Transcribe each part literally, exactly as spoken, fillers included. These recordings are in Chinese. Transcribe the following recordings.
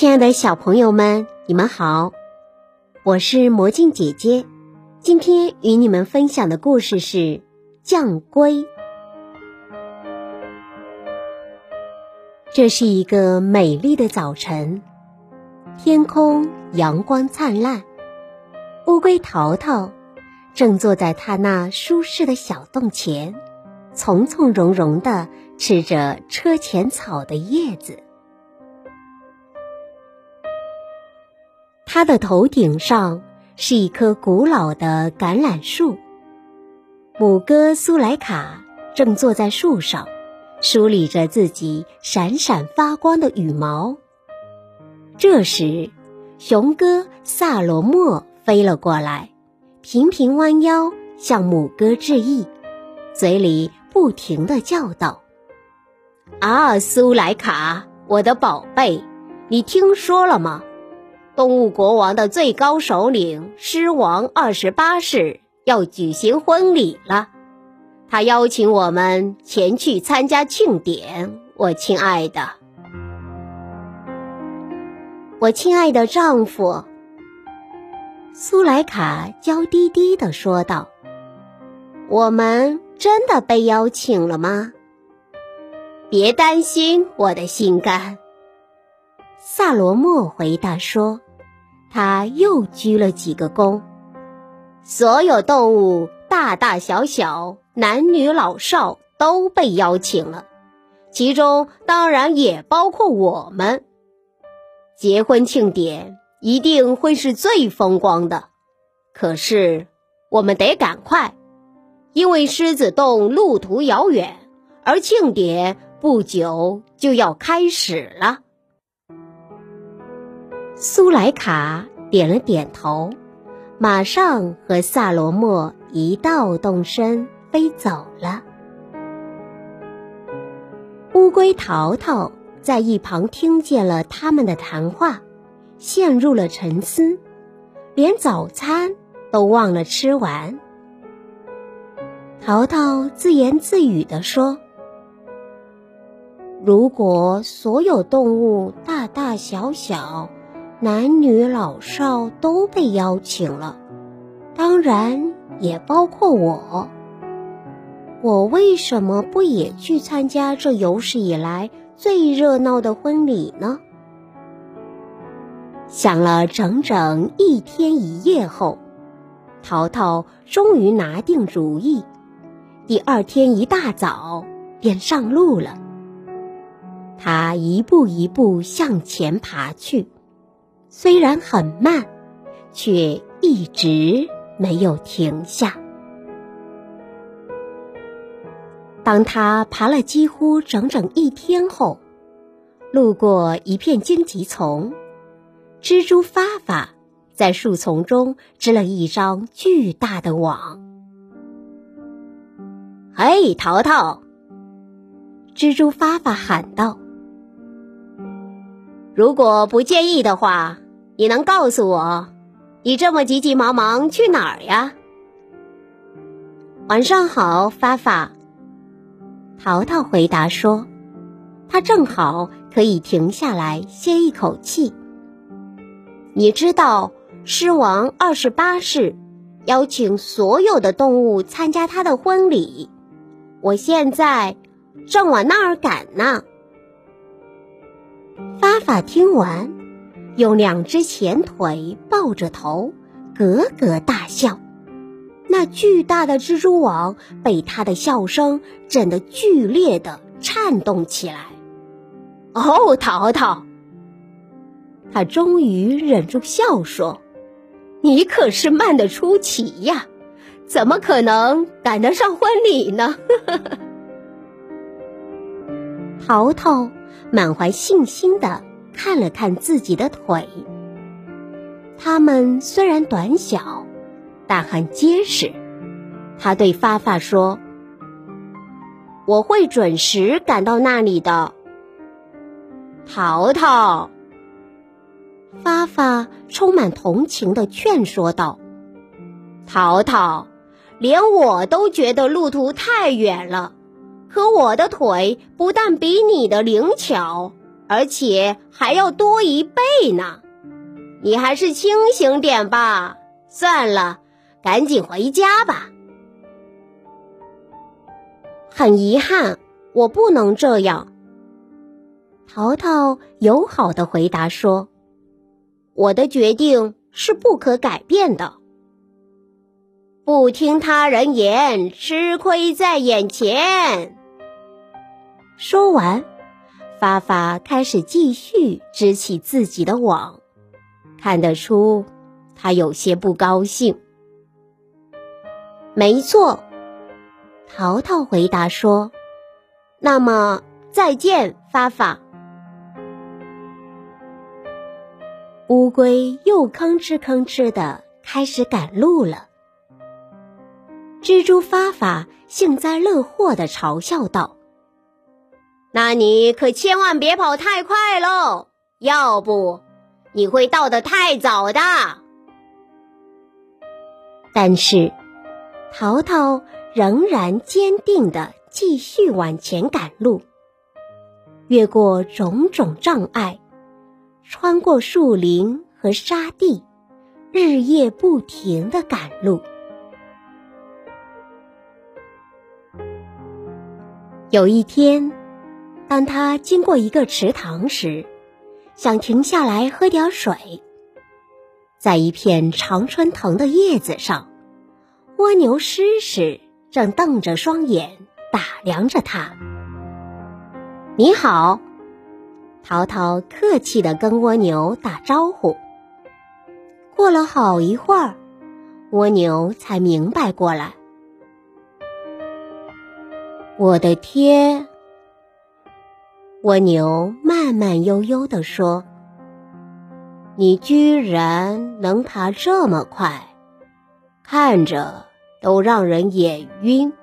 亲爱的小朋友们，你们好，我是魔镜姐姐。今天与你们分享的故事是犟龟。这是一个美丽的早晨，天空阳光灿烂，乌龟淘淘正坐在他那舒适的小洞前，从从容容地吃着车前草的叶子。它的头顶上是一棵古老的橄榄树，母鸽苏莱卡正坐在树上，梳理着自己闪闪发光的羽毛。这时，雄鸽萨罗莫飞了过来，频频弯腰向母鸽致意，嘴里不停地叫道：“啊，苏莱卡，我的宝贝，你听说了吗？动物国王的最高首领狮王二十八世要举行婚礼了，他邀请我们前去参加庆典。我亲爱的，我亲爱的丈夫。”苏莱卡娇滴滴地说道：“我们真的被邀请了吗？”“别担心，我的心肝。”萨罗莫回答说。他又鞠了几个躬。“所有动物，大大小小，男女老少都被邀请了，其中当然也包括我们。结婚庆典一定会是最风光的，可是我们得赶快，因为狮子洞路途遥远，而庆典不久就要开始了。”苏莱卡点了点头，马上和萨罗莫一道动身飞走了。乌龟淘淘在一旁听见了他们的谈话，陷入了沉思，连早餐都忘了吃完。淘淘自言自语地说：“如果所有动物，大大小小，男女老少都被邀请了，当然也包括我。我为什么不也去参加这有史以来最热闹的婚礼呢？”想了整整一天一夜后，淘淘终于拿定主意，第二天一大早便上路了。他一步一步向前爬去，虽然很慢，却一直没有停下。当他爬了几乎整整一天后，路过一片荆棘丛，蜘蛛发发在树丛中织了一张巨大的网。“嘿，淘淘！”蜘蛛发发喊道，“如果不介意的话，你能告诉我，你这么急急忙忙去哪儿呀？”“晚上好，发发。”淘淘回答说，他正好可以停下来歇一口气。“你知道，狮王二十八世邀请所有的动物参加他的婚礼，我现在正往那儿赶呢。”发发听完，用两只前腿抱着头，咯咯大笑。那巨大的蜘蛛网被他的笑声震得剧烈地颤动起来。“哦，淘淘！”他终于忍住笑说，“你可是慢得出奇呀，怎么可能赶得上婚礼呢？”淘淘满怀信心地看了看自己的腿，它们虽然短小，但很结实。他对发发说：“我会准时赶到那里的，淘淘。”发发充满同情地劝说道：“淘淘，连我都觉得路途太远了，可我的腿不但比你的灵巧，而且还要多一倍呢。你还是清醒点吧。算了，赶紧回家吧。很遗憾，我不能这样。淘淘友好地回答说，我的决定是不可改变的。不听他人言，吃亏在眼前。说完，发发开始继续织起自己的网，看得出他有些不高兴。没错，淘淘回答说，那么再见，发发。乌龟又吭哧吭哧地开始赶路了。蜘蛛发发幸灾乐祸地嘲笑道，那你可千万别跑太快喽，要不你会到得太早的。但是淘淘仍然坚定地继续往前赶路，越过种种障碍，穿过树林和沙地，日夜不停地赶路。有一天，当他经过一个池塘时，想停下来喝点水。在一片常春藤的叶子上，蜗牛诗诗正瞪着双眼打量着他。你好，淘淘客气地跟蜗牛打招呼。过了好一会儿，蜗牛才明白过来。我的天！蜗牛慢慢悠悠地说，你居然能爬这么快，看着都让人眼晕。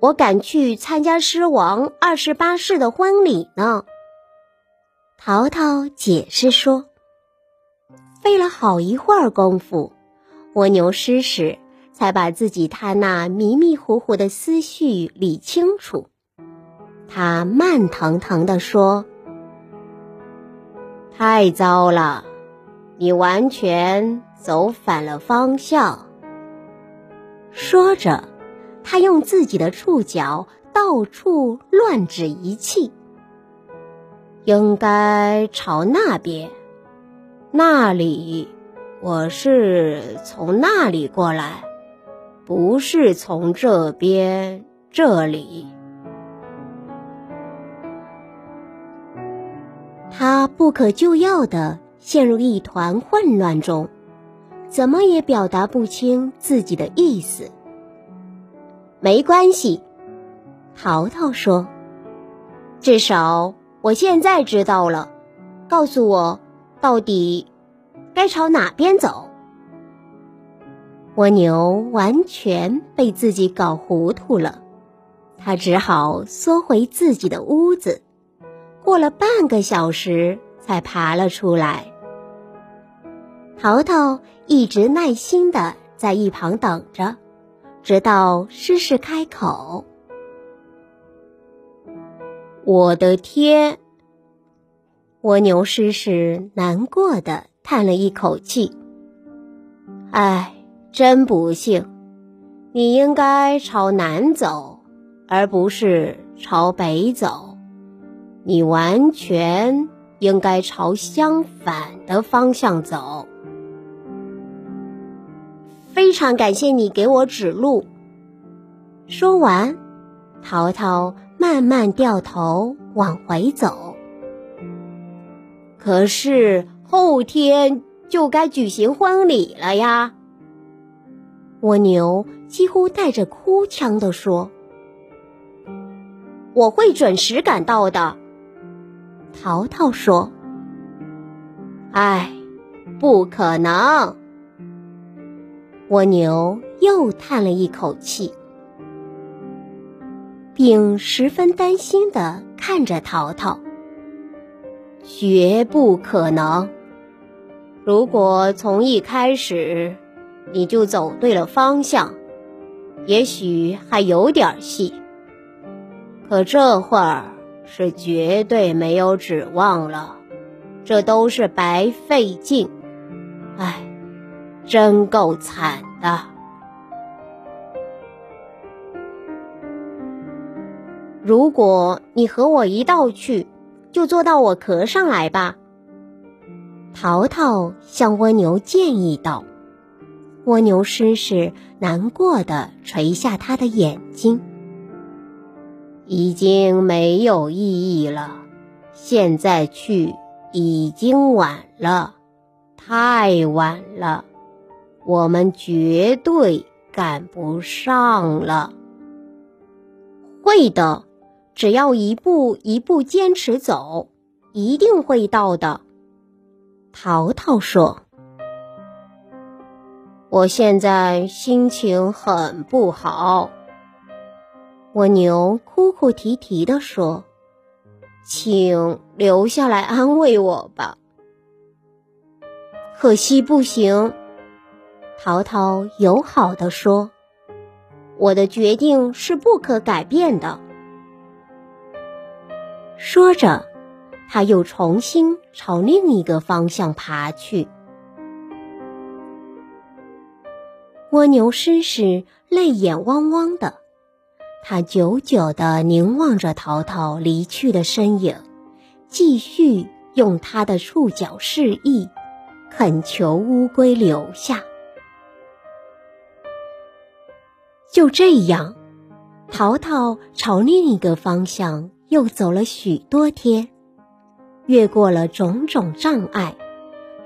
我赶去参加狮王二十八世的婚礼呢。淘淘解释说，费了好一会儿功夫，蜗牛诗诗才把自己他那迷迷糊糊的思绪理清楚。他慢腾腾地说，太糟了，你完全走反了方向。说着，他用自己的触角到处乱指一气，应该朝那边，那里，我是从那里过来，不是从这边，这里。他不可救药地陷入一团混乱中，怎么也表达不清自己的意思。没关系，淘淘说，至少我现在知道了，告诉我到底该朝哪边走。蜗牛完全被自己搞糊涂了，他只好缩回自己的屋子。过了半个小时才爬了出来。淘淘一直耐心地在一旁等着，直到诗诗开口。我的天！蜗牛诗诗难过地叹了一口气。唉，真不幸，你应该朝南走，而不是朝北走。你完全应该朝相反的方向走。非常感谢你给我指路。说完，淘淘慢慢掉头往回走。可是后天就该举行婚礼了呀。蜗牛几乎带着哭腔地说，我会准时赶到的。淘淘说，哎，不可能。蜗牛又叹了一口气，并十分担心地看着淘淘。绝不可能。如果从一开始你就走对了方向，也许还有点戏。可这会儿是绝对没有指望了，这都是白费劲。唉，真够惨的。如果你和我一道去，就坐到我壳上来吧。淘淘向蜗牛建议道。蜗牛师师难过地垂下他的眼睛。已经没有意义了，现在去已经晚了，太晚了，我们绝对赶不上了。会的，只要一步一步坚持走，一定会到的。淘淘说。我现在心情很不好，蜗牛哭哭啼啼地说，请留下来安慰我吧。可惜不行，淘淘友好地说，我的决定是不可改变的。说着，他又重新朝另一个方向爬去。蜗牛狮狮泪眼汪汪的，他久久地凝望着淘淘离去的身影，继续用他的触角示意，恳求乌龟留下。就这样，淘淘朝另一个方向又走了许多天，越过了种种障碍，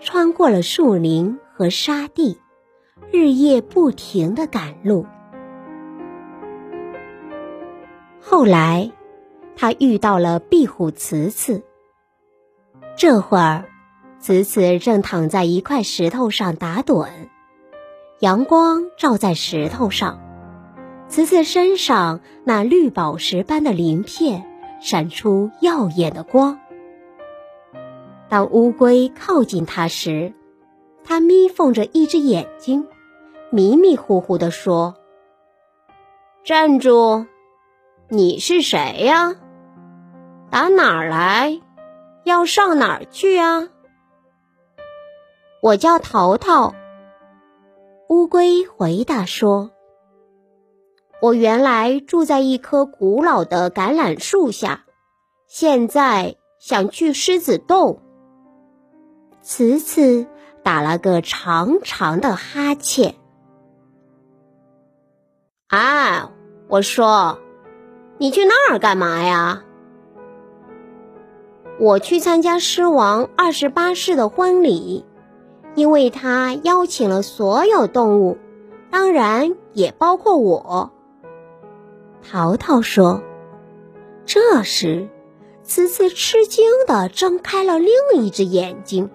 穿过了树林和沙地，日夜不停地赶路。后来，他遇到了壁虎慈慈。这会儿，慈慈正躺在一块石头上打盹，阳光照在石头上，慈慈身上那绿宝石般的鳞片闪出耀眼的光。当乌龟靠近它时，它眯缝着一只眼睛，迷迷糊糊地说：“站住！你是谁呀？打哪儿来？要上哪儿去啊？”我叫淘淘。乌龟回答说：“我原来住在一棵古老的橄榄树下，现在想去狮子洞。”慈慈打了个长长的哈欠。啊，我说，你去那儿干嘛呀？我去参加狮王二十八世的婚礼，因为他邀请了所有动物，当然也包括我。淘淘说。这时，慈慈吃惊地睁开了另一只眼睛，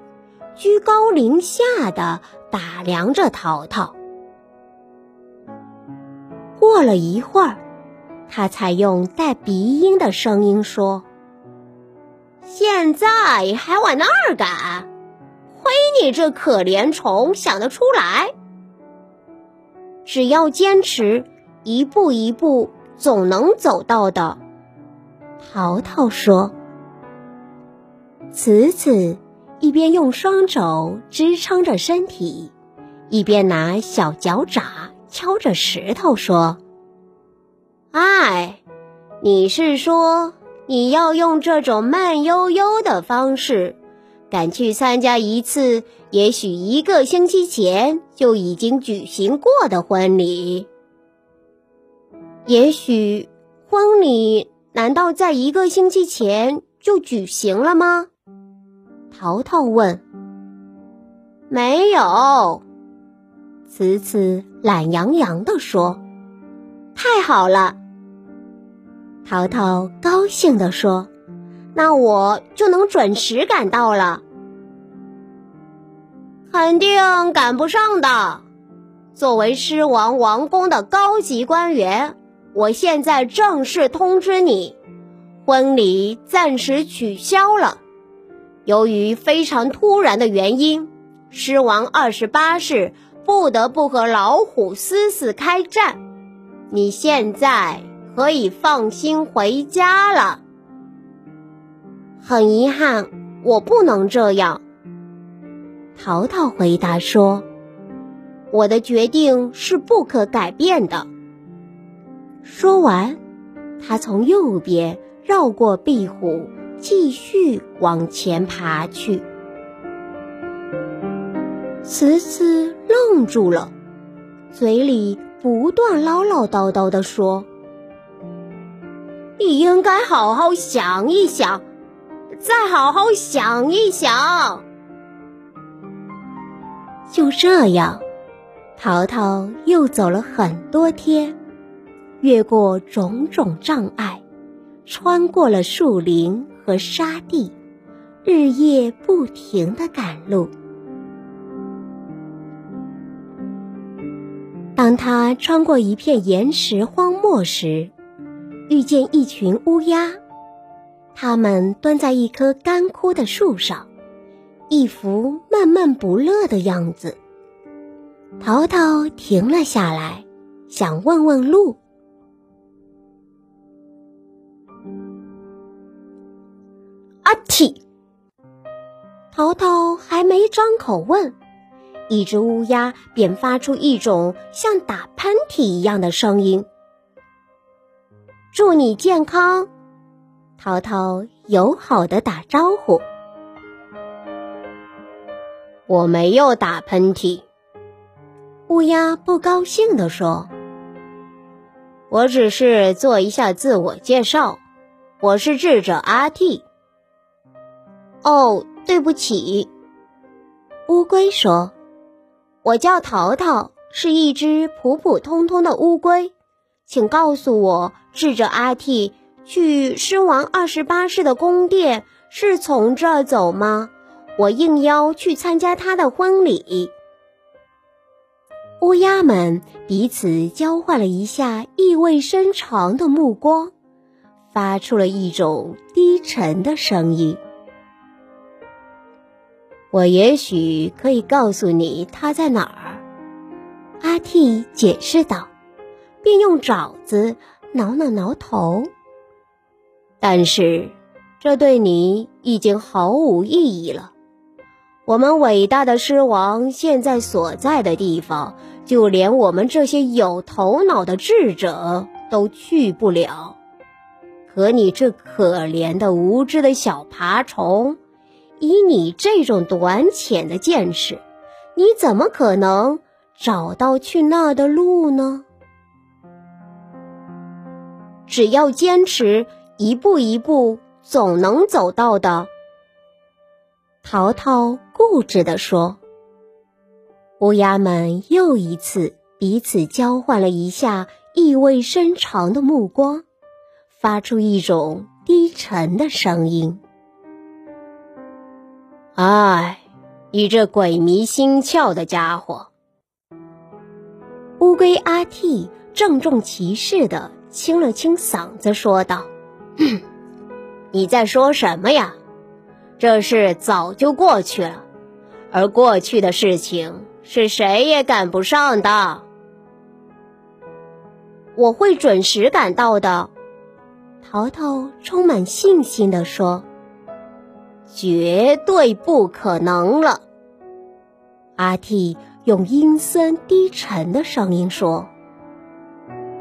居高临下地打量着淘淘。过了一会儿，他才用带鼻音的声音说：“现在还往那儿赶？亏你这可怜虫想得出来！只要坚持，一步一步总能走到的。”淘淘说。慈慈一边用双肘支撑着身体，一边拿小脚爪敲着石头说：“哎，你是说你要用这种慢悠悠的方式赶去参加一次也许一个星期前就已经举行过的婚礼？也许婚礼难道在一个星期前就举行了吗？”淘淘问。没有，慈慈懒洋洋地说。太好了，淘淘高兴地说，那我就能准时赶到了。肯定赶不上的，作为狮王王宫的高级官员，我现在正式通知你，婚礼暂时取消了。由于非常突然的原因，狮王二十八世不得不和老虎思思开战，你现在可以放心回家了。很遗憾，我不能这样。淘淘回答说，我的决定是不可改变的。说完，他从右边绕过壁虎，继续往前爬去。慈慈愣住了，嘴里不断唠唠叨叨地说，你应该好好想一想，再好好想一想。就这样，淘淘又走了很多天，越过种种障碍，穿过了树林和沙地，日夜不停地赶路。当他穿过一片岩石荒漠时，遇见一群乌鸦，它们蹲在一棵干枯的树上，一副闷闷不乐的样子。淘淘停了下来，想问问路。阿嚏！淘淘还没张口问，一只乌鸦便发出一种像打喷嚏一样的声音。祝你健康，淘淘友好地打招呼。我没有打喷嚏，乌鸦不高兴地说，我只是做一下自我介绍，我是智者阿蒂。哦，对不起，乌龟说，我叫淘淘，是一只普普通通的乌龟，请告诉我，智者阿蒂去狮王二十八世的宫殿是从这儿走吗？我应邀去参加他的婚礼。乌鸦们彼此交换了一下意味深长的目光，发出了一种低沉的声音。我也许可以告诉你他在哪儿，阿蒂解释道，并用爪子挠了挠头，但是这对你已经毫无意义了。我们伟大的狮王现在所在的地方，就连我们这些有头脑的智者都去不了。可你这可怜的无知的小爬虫，以你这种短浅的见识，你怎么可能找到去那儿的路呢？只要坚持，一步一步总能走到的。淘淘固执地说。乌鸦们又一次彼此交换了一下意味深长的目光，发出一种低沉的声音。哎，你这鬼迷心窍的家伙。乌龟阿蒂郑重其事地清了清嗓子说道，你在说什么呀？这事早就过去了，而过去的事情是谁也赶不上的。我会准时赶到的，淘淘充满信心地说。绝对不可能了，阿蒂用阴森低沉的声音说，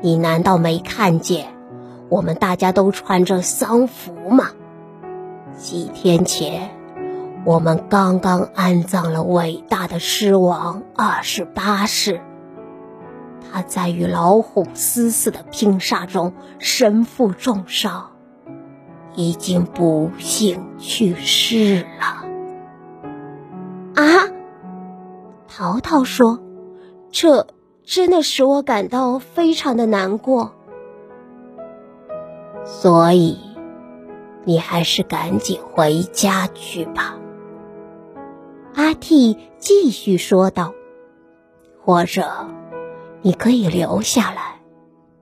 你难道没看见我们大家都穿着丧服吗？几天前我们刚刚安葬了伟大的狮王二十八世，他在与老虎撕撕的拼杀中身负重伤，已经不幸去世了。啊！淘淘说，这真的使我感到非常的难过。所以，你还是赶紧回家去吧。阿蒂继续说道，或者，你可以留下来，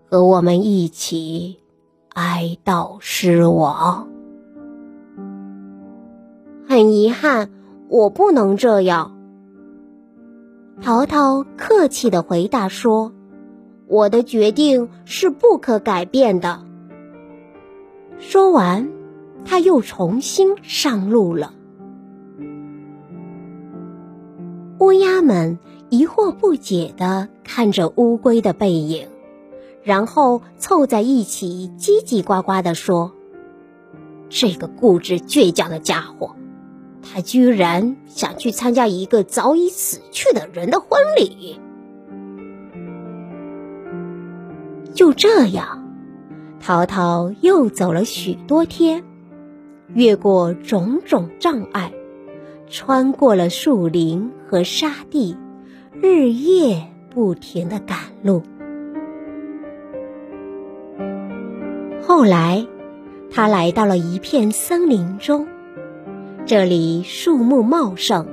和我们一起哀悼狮王。很遗憾，我不能这样。淘淘客气地回答说，我的决定是不可改变的。说完，他又重新上路了。乌鸦们疑惑不解地看着乌龟的背影，然后凑在一起叽叽呱呱地说：这个固执倔强的家伙，他居然想去参加一个早已死去的人的婚礼。就这样，淘淘又走了许多天，越过种种障碍，穿过了树林和沙地，日夜不停地赶路。后来他来到了一片森林中，这里树木茂盛，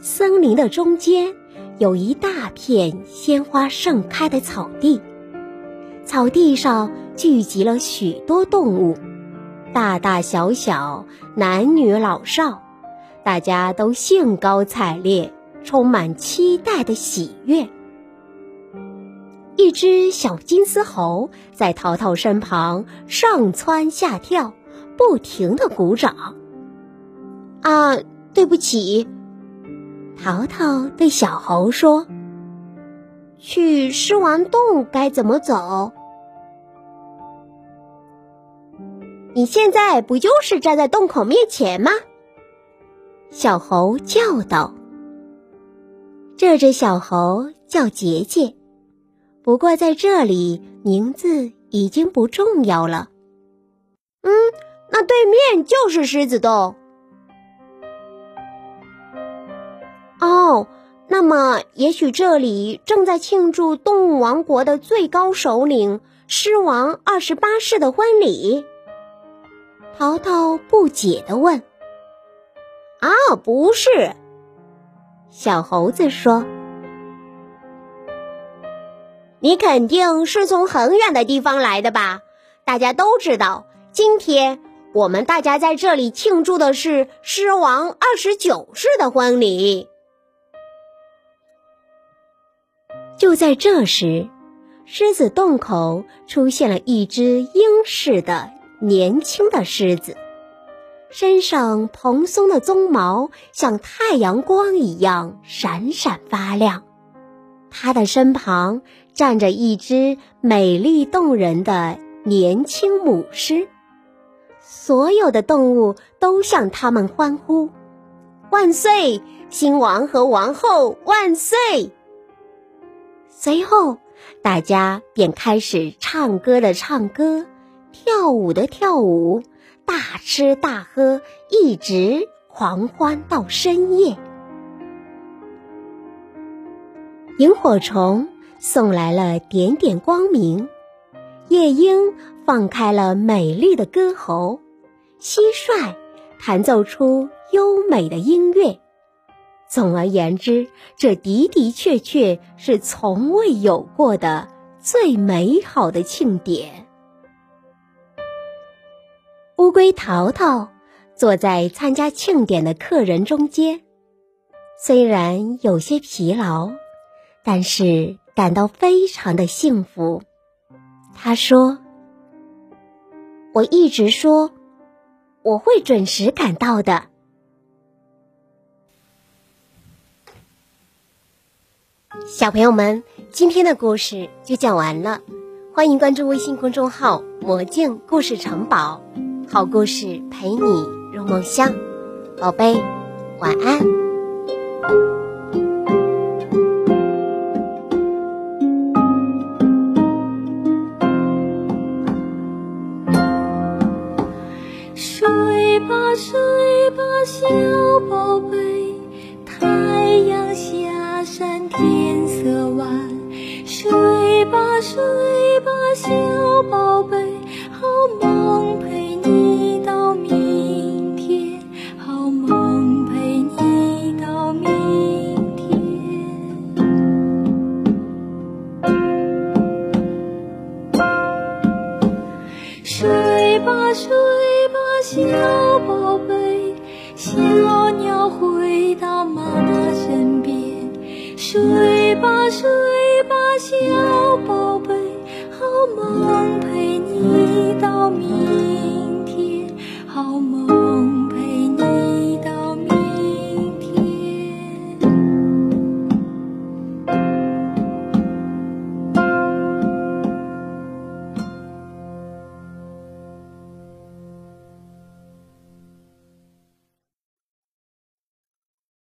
森林的中间有一大片鲜花盛开的草地，草地上聚集了许多动物，大大小小，男女老少，大家都兴高采烈，充满期待的喜悦。一只小金丝猴在淘淘身旁上蹿下跳，不停地鼓掌。啊，对不起，淘淘对小猴说，去狮王洞该怎么走？你现在不就是站在洞口面前吗？小猴叫道。这只小猴叫杰杰，不过在这里名字已经不重要了。嗯，那对面就是狮子洞。哦，那么也许这里正在庆祝动物王国的最高首领狮王二十八世的婚礼。淘淘不解地问。啊，不是，小猴子说。你肯定是从很远的地方来的吧？大家都知道，今天我们大家在这里庆祝的是狮王二十九世的婚礼。就在这时，狮子洞口出现了一只鹰似的年轻的狮子，身上蓬松的鬃毛像太阳光一样闪闪发亮。他的身旁站着一只美丽动人的年轻母狮，所有的动物都向他们欢呼：万岁！新王和王后万岁！随后，大家便开始唱歌的唱歌，跳舞的跳舞，大吃大喝，一直狂欢到深夜。萤火虫送来了点点光明，夜莺放开了美丽的歌喉，蟋蟀弹奏出优美的音乐。总而言之，这的的确确是从未有过的最美好的庆典。乌龟淘淘坐在参加庆典的客人中间，虽然有些疲劳，但是感到非常的幸福。他说，我一直说我会准时赶到的。小朋友们，今天的故事就讲完了，欢迎关注微信公众号魔镜故事城堡，好故事陪你入梦乡。宝贝，晚安。睡吧，小宝贝，太阳下山天色晚。睡吧，睡吧，小宝贝，好梦陪你到明天，好梦陪你到明天。睡吧，睡吧，小宝贝，小鸟回到妈妈身边。睡吧，睡吧，小宝贝，好梦陪你。